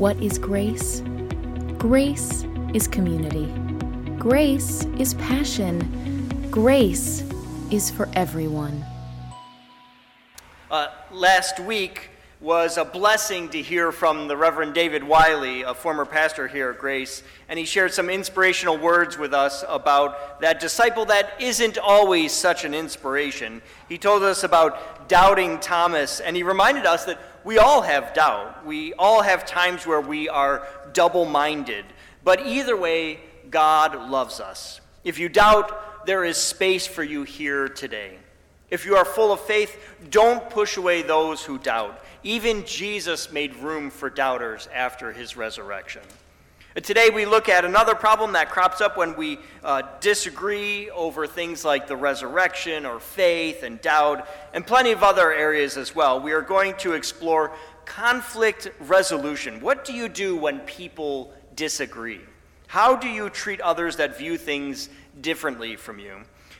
What is grace? Grace is community. Grace is passion. Grace is for everyone. Last week was a blessing to hear from the Reverend David Wiley, a former pastor here at Grace, and he shared some inspirational words with us about that disciple that isn't always such an inspiration. He told us about doubting Thomas, and he reminded us that we all have doubt. We all have times where we are double-minded. But either way, God loves us. If you doubt, there is space for you here today. If you are full of faith, don't push away those who doubt. Even Jesus made room for doubters after his resurrection. Today we look at another problem that crops up when we disagree over things like the resurrection or faith and doubt and plenty of other areas as well. We are going to explore conflict resolution. What do you do when people disagree? How do you treat others that view things differently from you?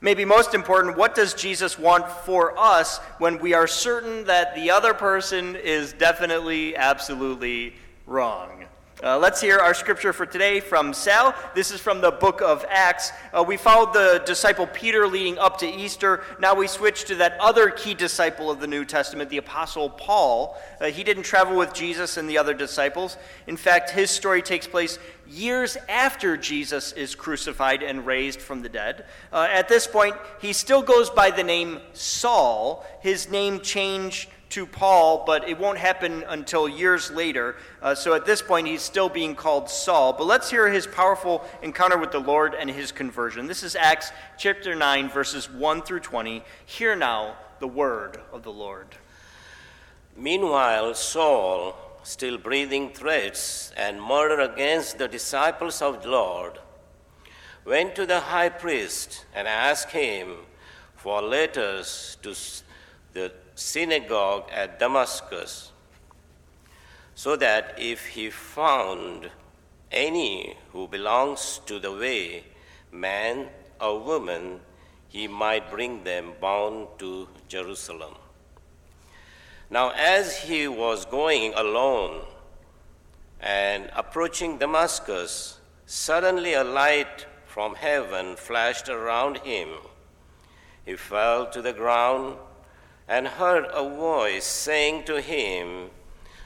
Maybe most important, what does Jesus want for us when we are certain that the other person is definitely, absolutely wrong? Let's hear our scripture for today from Sal. This is from the book of Acts. We followed the disciple Peter leading up to Easter. Now we switch to that other key disciple of the New Testament, the Apostle Paul. He didn't travel with Jesus and the other disciples. In fact, his story takes place years after Jesus is crucified and raised from the dead. At this point, he still goes by the name Saul. His name changed to Paul, but it won't happen until years later. So at this point, he's still being called Saul. But let's hear his powerful encounter with the Lord and his conversion. This is Acts chapter 9, verses 1 through 20. Hear now the word of the Lord. Meanwhile, Saul, still breathing threats and murder against the disciples of the Lord, went to the high priest and asked him for letters to the synagogue at Damascus, so that if he found any who belongs to the way, man or woman, he might bring them bound to Jerusalem. Now, as he was going alone and approaching Damascus, suddenly a light from heaven flashed around him. He fell to the ground and heard a voice saying to him,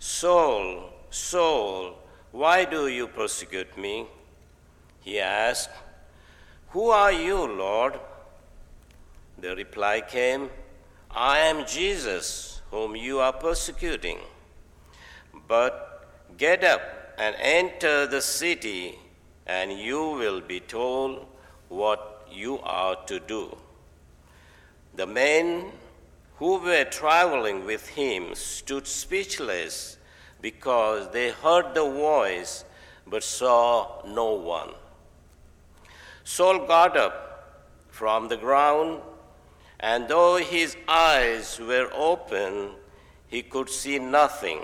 "Saul, Saul, why do you persecute me?" He asked, "Who are you, Lord?" The reply came, "I am Jesus, whom you are persecuting. But get up and enter the city, and you will be told what you are to do." The men who were traveling with him stood speechless because they heard the voice but saw no one. Saul got up from the ground, and though his eyes were open, he could see nothing.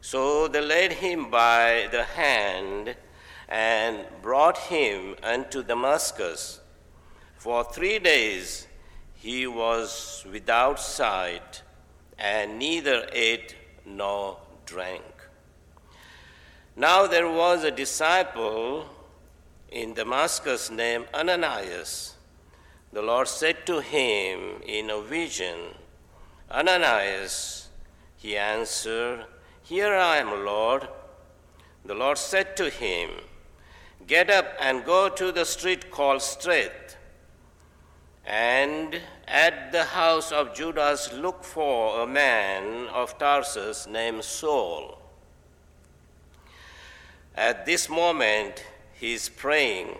So they led him by the hand and brought him unto Damascus. For 3 days he was without sight, and neither ate nor drank. Now there was a disciple in Damascus named Ananias. The Lord said to him in a vision, "Ananias." He answered, "Here I am, Lord." The Lord said to him, "Get up and go to the street called Straight, and at the house of Judas look for a man of Tarsus named Saul. At this moment he is praying,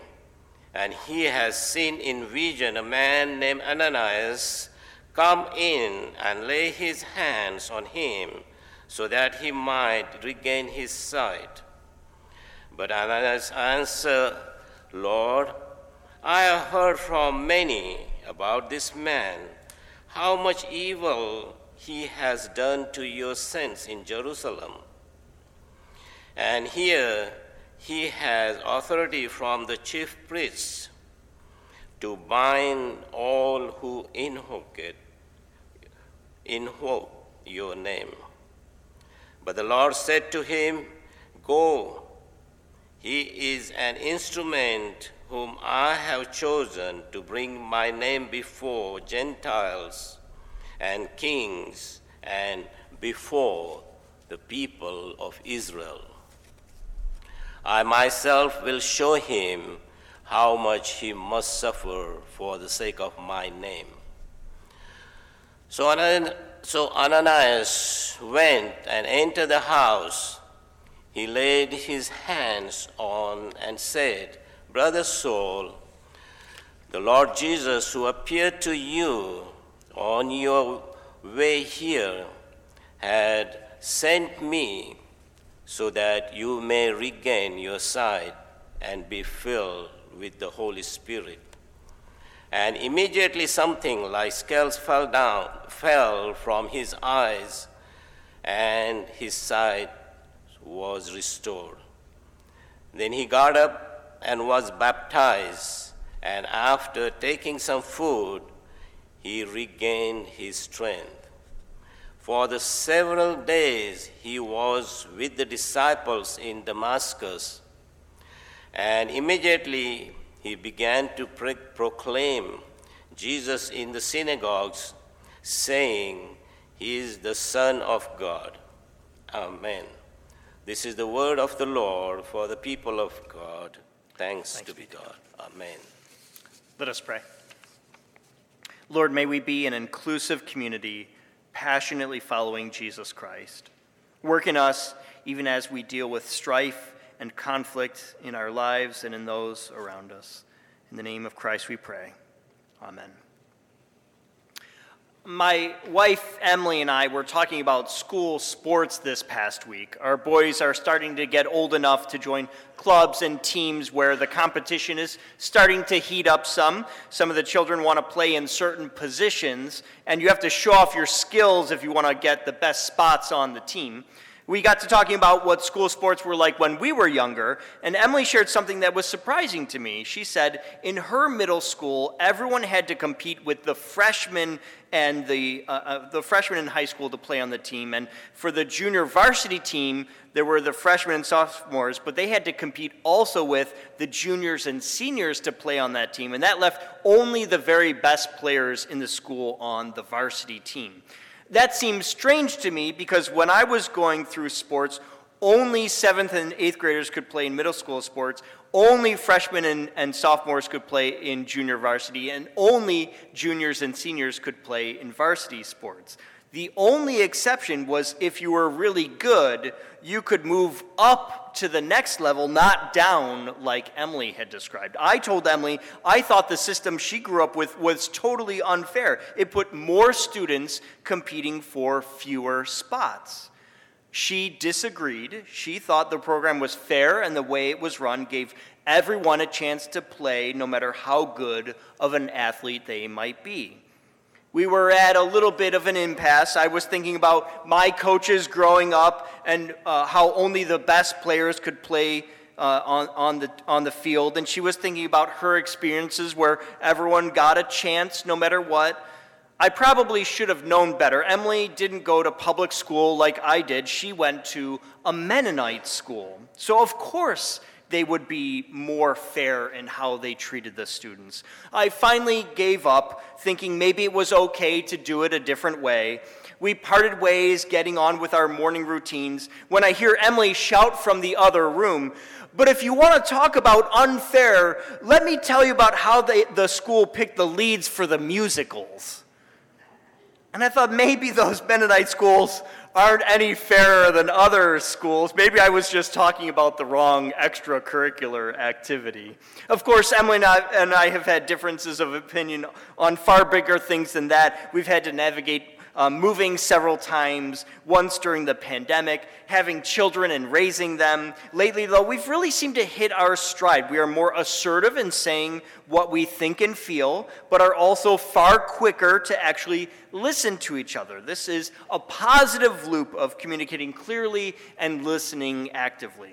and he has seen in vision a man named Ananias come in and lay his hands on him so that he might regain his sight." But Ananias answered, "Lord, I have heard from many about this man, how much evil he has done to your saints in Jerusalem. And here he has authority from the chief priests to bind all who invoke your name." But the Lord said to him, Go, he is an instrument whom I have chosen to bring my name before Gentiles and kings and before the people of Israel. I myself will show him how much he must suffer for the sake of my name. So Ananias went and entered the house. He laid his hands on and said, Brother Saul, the Lord Jesus, who appeared to you on your way here, had sent me so that you may regain your sight and be filled with the Holy Spirit. And immediately something like scales fell from his eyes, and his sight was restored. Then he got up and was baptized, and after taking some food, he regained his strength. For the several days he was with the disciples in Damascus, and immediately he began to proclaim Jesus in the synagogues, saying, He is the Son of God. Amen. This is the word of the Lord for the people of God. Thanks be to God. Amen. Let us pray. Lord, may we be an inclusive community, passionately following Jesus Christ. Work in us even as we deal with strife and conflict in our lives and in those around us. In the name of Christ we pray. Amen. My wife, Emily, and I were talking about school sports this past week. Our boys are starting to get old enough to join clubs and teams where the competition is starting to heat up some. Some of the children want to play in certain positions, and you have to show off your skills if you want to get the best spots on the team. We got to talking about what school sports were like when we were younger, and Emily shared something that was surprising to me. She said in her middle school, everyone had to compete with the freshmen and the freshmen in high school to play on the team. And for the junior varsity team, there were the freshmen and sophomores, but they had to compete also with the juniors and seniors to play on that team. And that left only the very best players in the school on the varsity team. That seems strange to me because when I was going through sports, only 7th and 8th graders could play in middle school sports, only freshmen and sophomores could play in junior varsity, and only juniors and seniors could play in varsity sports. The only exception was if you were really good, you could move up to the next level, not down like Emily had described. I told Emily I thought the system she grew up with was totally unfair. It put more students competing for fewer spots. She disagreed. She thought the program was fair and the way it was run gave everyone a chance to play no matter how good of an athlete they might be. We were at a little bit of an impasse. I was thinking about my coaches growing up and how only the best players could play on the field. And she was thinking about her experiences where everyone got a chance no matter what. I probably should have known better. Emily didn't go to public school like I did. She went to a Mennonite school. So of course they would be more fair in how they treated the students. I finally gave up, thinking maybe it was okay to do it a different way. We parted ways, getting on with our morning routines, when I hear Emily shout from the other room, "But if you want to talk about unfair, let me tell you about how the school picked the leads for the musicals." And I thought maybe those Mennonite schools aren't any fairer than other schools. Maybe I was just talking about the wrong extracurricular activity. Of course, Emily and I have had differences of opinion on far bigger things than that. We've had to navigate moving several times, once during the pandemic, having children and raising them. Lately, though, we've really seemed to hit our stride. We are more assertive in saying what we think and feel, but are also far quicker to actually listen to each other. This is a positive loop of communicating clearly and listening actively.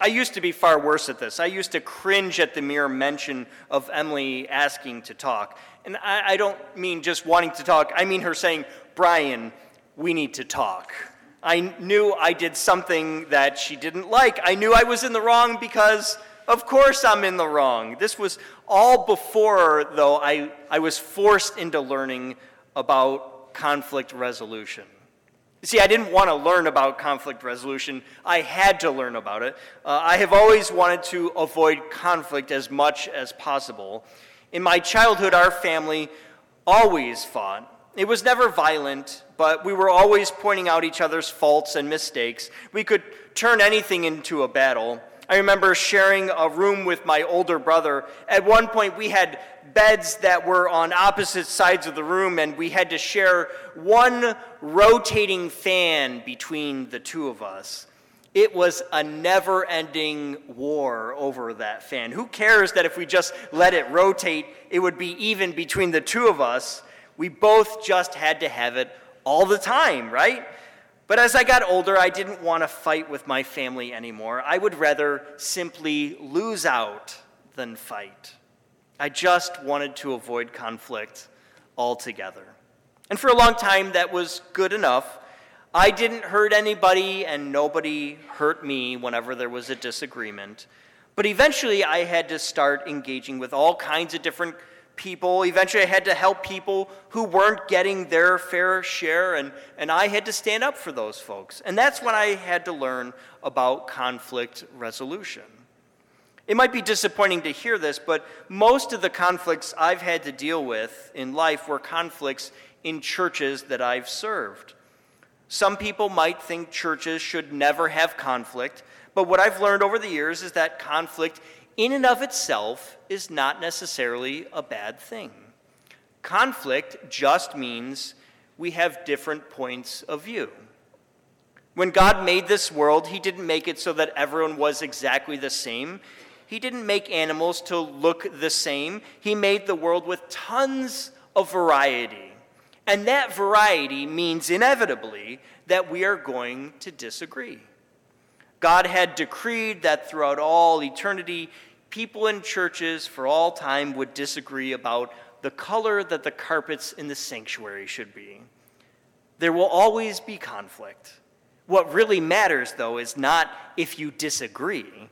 I used to be far worse at this. I used to cringe at the mere mention of Emily asking to talk. And I don't mean just wanting to talk. I mean her saying, "Brian, we need to talk." I knew I did something that she didn't like. I knew I was in the wrong because, of course, I'm in the wrong. This was all before, though, I was forced into learning about conflict resolution. You see, I didn't want to learn about conflict resolution. I had to learn about it. I have always wanted to avoid conflict as much as possible. In my childhood, our family always fought. It was never violent, but we were always pointing out each other's faults and mistakes. We could turn anything into a battle. I remember sharing a room with my older brother. At one point, we had beds that were on opposite sides of the room, and we had to share one rotating fan between the two of us. It was a never-ending war over that fan. Who cares that if we just let it rotate, it would be even between the two of us? We both just had to have it all the time, right? But as I got older, I didn't want to fight with my family anymore. I would rather simply lose out than fight. I just wanted to avoid conflict altogether. And for a long time, that was good enough. I didn't hurt anybody, and nobody hurt me whenever there was a disagreement. But eventually, I had to start engaging with all kinds of different people. Eventually, I had to help people who weren't getting their fair share, and I had to stand up for those folks. And that's when I had to learn about conflict resolution. It might be disappointing to hear this, but most of the conflicts I've had to deal with in life were conflicts in churches that I've served. Some people might think churches should never have conflict, but what I've learned over the years is that conflict in and of itself is not necessarily a bad thing. Conflict just means we have different points of view. When God made this world, he didn't make it so that everyone was exactly the same. He didn't make animals to look the same. He made the world with tons of variety. And that variety means inevitably that we are going to disagree. God had decreed that throughout all eternity, people in churches for all time would disagree about the color that the carpets in the sanctuary should be. There will always be conflict. What really matters, though, is not if you disagree.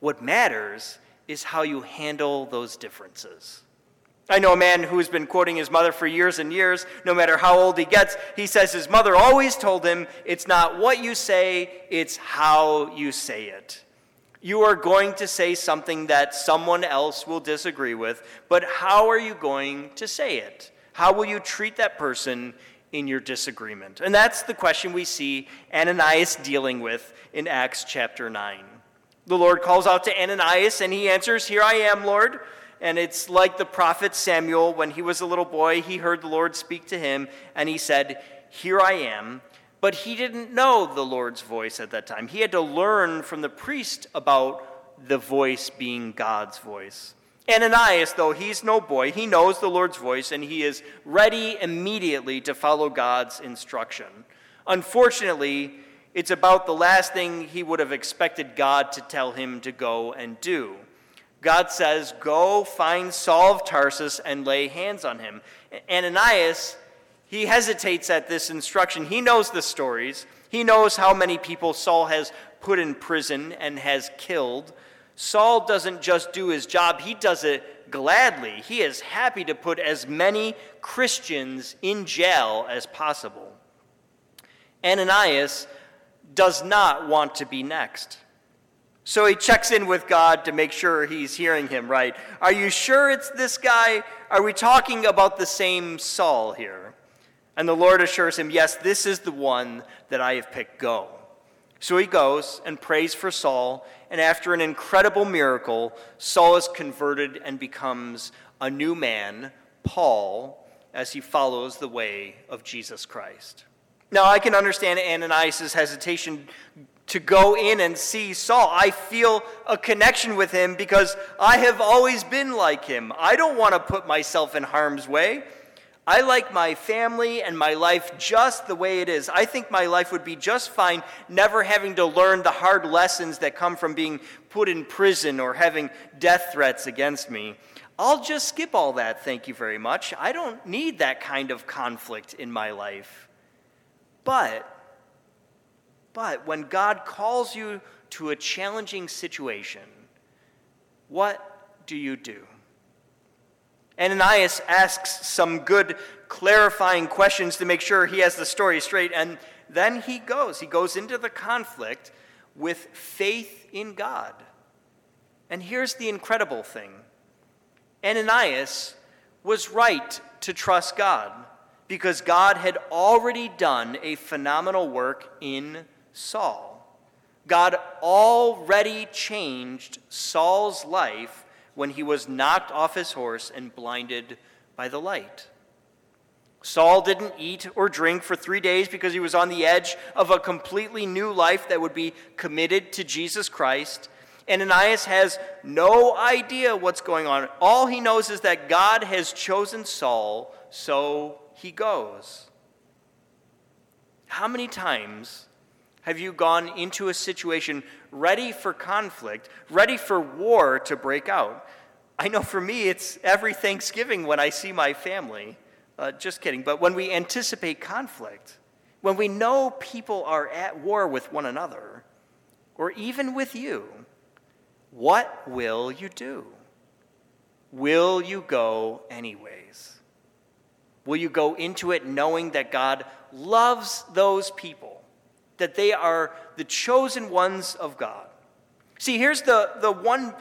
What matters is how you handle those differences. I know a man who's been quoting his mother for years and years. No matter how old he gets, he says his mother always told him, it's not what you say, it's how you say it. You are going to say something that someone else will disagree with, but how are you going to say it? How will you treat that person in your disagreement? And that's the question we see Ananias dealing with in Acts chapter 9. The Lord calls out to Ananias, and he answers, "Here I am, Lord." And it's like the prophet Samuel, when he was a little boy, he heard the Lord speak to him, and he said, "Here I am." But he didn't know the Lord's voice at that time. He had to learn from the priest about the voice being God's voice. Ananias, though, he's no boy. He knows the Lord's voice, and he is ready immediately to follow God's instruction. Unfortunately, it's about the last thing he would have expected God to tell him to go and do. God says, "Go find Saul of Tarsus and lay hands on him." Ananias, he hesitates at this instruction. He knows the stories. He knows how many people Saul has put in prison and has killed. Saul doesn't just do his job. He does it gladly. He is happy to put as many Christians in jail as possible. Ananias does not want to be next. So he checks in with God to make sure he's hearing him right. "Are you sure it's this guy? Are we talking about the same Saul here?" And the Lord assures him, "Yes, this is the one that I have picked. Go." So he goes and prays for Saul, and after an incredible miracle, Saul is converted and becomes a new man, Paul, as he follows the way of Jesus Christ. Now, I can understand Ananias' hesitation to go in and see Saul. I feel a connection with him because I have always been like him. I don't want to put myself in harm's way. I like my family and my life just the way it is. I think my life would be just fine never having to learn the hard lessons that come from being put in prison or having death threats against me. I'll just skip all that, thank you very much. I don't need that kind of conflict in my life. But But when God calls you to a challenging situation, what do you do? Ananias asks some good clarifying questions to make sure he has the story straight, and then he goes. He goes into the conflict with faith in God. And here's the incredible thing. Ananias was right to trust God because God had already done a phenomenal work in Saul. God already changed Saul's life when he was knocked off his horse and blinded by the light. Saul didn't eat or drink for 3 days because he was on the edge of a completely new life that would be committed to Jesus Christ. Ananias has no idea what's going on. All he knows is that God has chosen Saul, so he goes. How many times have you gone into a situation ready for conflict, ready for war to break out? I know for me, it's every Thanksgiving when I see my family. Just kidding. But when we anticipate conflict, when we know people are at war with one another, or even with you, what will you do? Will you go anyways? Will you go into it knowing that God loves those people, that they are the chosen ones of God? See, here's the one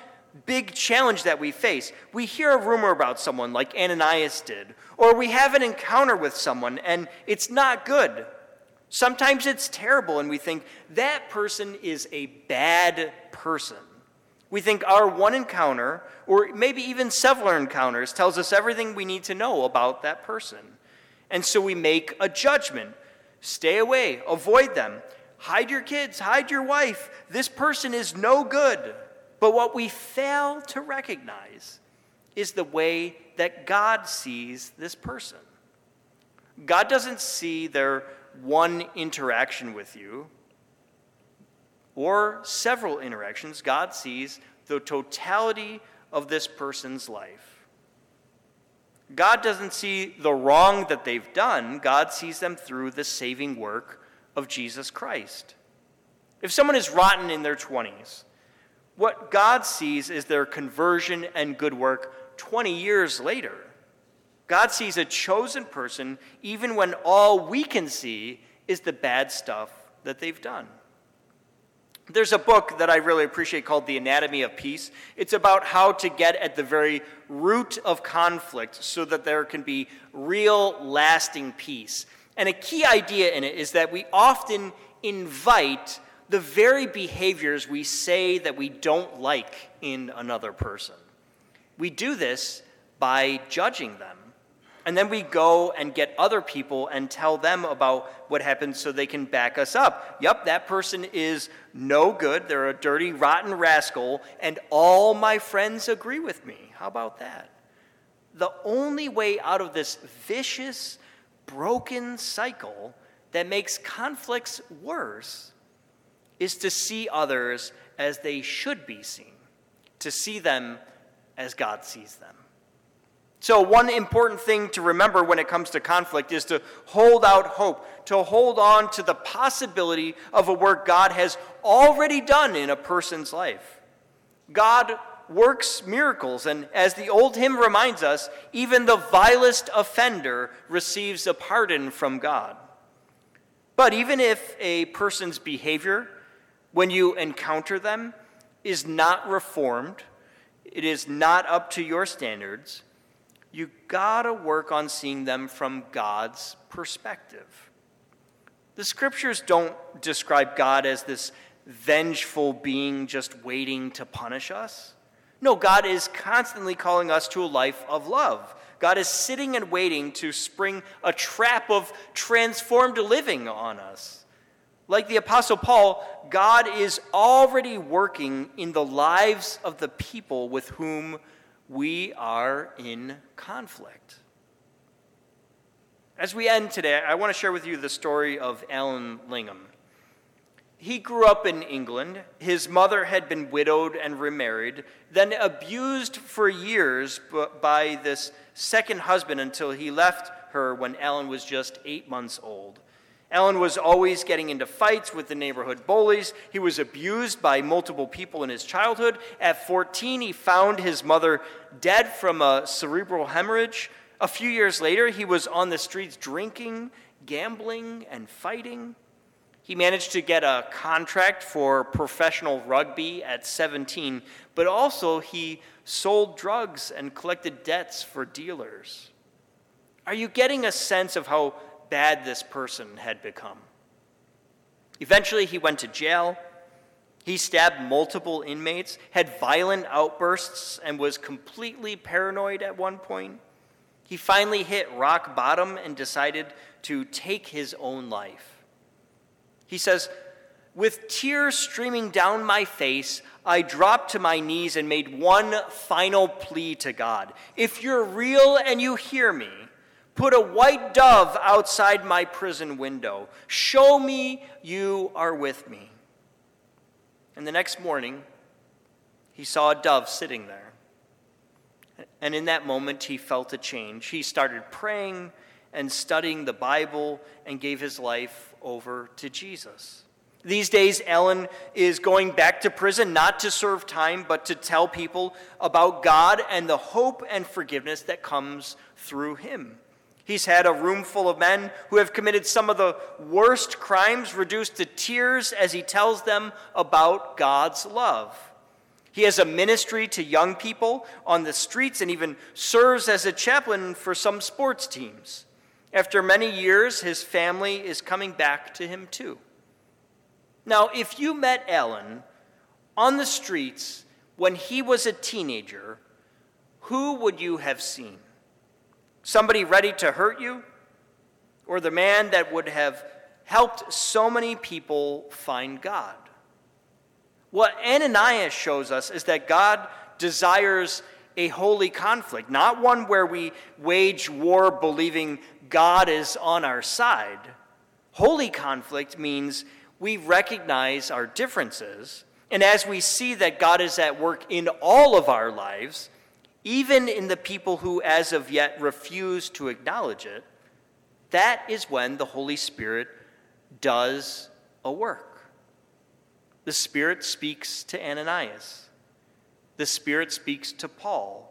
big challenge that we face. We hear a rumor about someone like Ananias did, or we have an encounter with someone, and it's not good. Sometimes it's terrible, and we think that person is a bad person. We think our one encounter, or maybe even several encounters, tells us everything we need to know about that person. And so we make a judgment. Stay away. Avoid them. Hide your kids. Hide your wife. This person is no good. But what we fail to recognize is the way that God sees this person. God doesn't see their one interaction with you or several interactions. God sees the totality of this person's life. God doesn't see the wrong that they've done. God sees them through the saving work of Jesus Christ. If someone is rotten in their 20s, what God sees is their conversion and good work 20 years later. God sees a chosen person even when all we can see is the bad stuff that they've done. There's a book that I really appreciate called The Anatomy of Peace. It's about how to get at the very root of conflict so that there can be real, lasting peace. And a key idea in it is that we often invite the very behaviors we say that we don't like in another person. We do this by judging them. And then we go and get other people and tell them about what happened so they can back us up. Yep, that person is no good. They're a dirty, rotten rascal, and all my friends agree with me. How about that? The only way out of this vicious, broken cycle that makes conflicts worse is to see others as they should be seen, to see them as God sees them. So one important thing to remember when it comes to conflict is to hold out hope, to hold on to the possibility of a work God has already done in a person's life. God works miracles, and as the old hymn reminds us, even the vilest offender receives a pardon from God. But even if a person's behavior, when you encounter them, is not reformed, it is not up to your standards, you gotta work on seeing them from God's perspective. The scriptures don't describe God as this vengeful being just waiting to punish us. No, God is constantly calling us to a life of love. God is sitting and waiting to spring a trap of transformed living on us. Like the Apostle Paul, God is already working in the lives of the people with whom we are in conflict. As we end today, I want to share with you the story of Alan Lingham. He grew up in England. His mother had been widowed and remarried, then abused for years by this second husband until he left her when Alan was just 8 months old. Alan was always getting into fights with the neighborhood bullies. He was abused by multiple people in his childhood. At 14, he found his mother dead from a cerebral hemorrhage. A few years later, he was on the streets drinking, gambling, and fighting. He managed to get a contract for professional rugby at 17, but also he sold drugs and collected debts for dealers. Are you getting a sense of how bad this person had become? Eventually, he went to jail. He stabbed multiple inmates, had violent outbursts, and was completely paranoid at one point. He finally hit rock bottom and decided to take his own life. He says, "With tears streaming down my face, I dropped to my knees and made one final plea to God. If you're real and you hear me, put a white dove outside my prison window. Show me you are with me." And the next morning, he saw a dove sitting there. And in that moment, he felt a change. He started praying and studying the Bible and gave his life over to Jesus. These days, Alan is going back to prison, not to serve time, but to tell people about God and the hope and forgiveness that comes through him. He's had a room full of men who have committed some of the worst crimes reduced to tears as he tells them about God's love. He has a ministry to young people on the streets and even serves as a chaplain for some sports teams. After many years, his family is coming back to him too. Now, if you met Alan on the streets when he was a teenager, who would you have seen? Somebody ready to hurt you? Or the man that would have helped so many people find God? What Ananias shows us is that God desires a holy conflict, not one where we wage war believing God is on our side. Holy conflict means we recognize our differences, and as we see that God is at work in all of our lives, even in the people who as of yet refuse to acknowledge it, that is when the Holy Spirit does a work. The Spirit speaks to Ananias. The Spirit speaks to Paul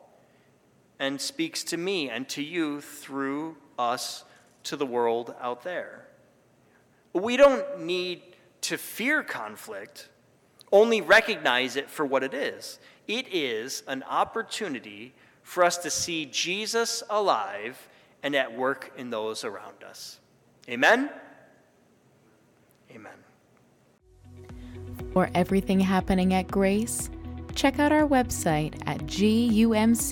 and speaks to me and to you through us to the world out there. We don't need to fear conflict, only recognize it for what it is. It is an opportunity for us to see Jesus alive and at work in those around us. Amen? Amen. For everything happening at Grace, check out our website at gumc.org.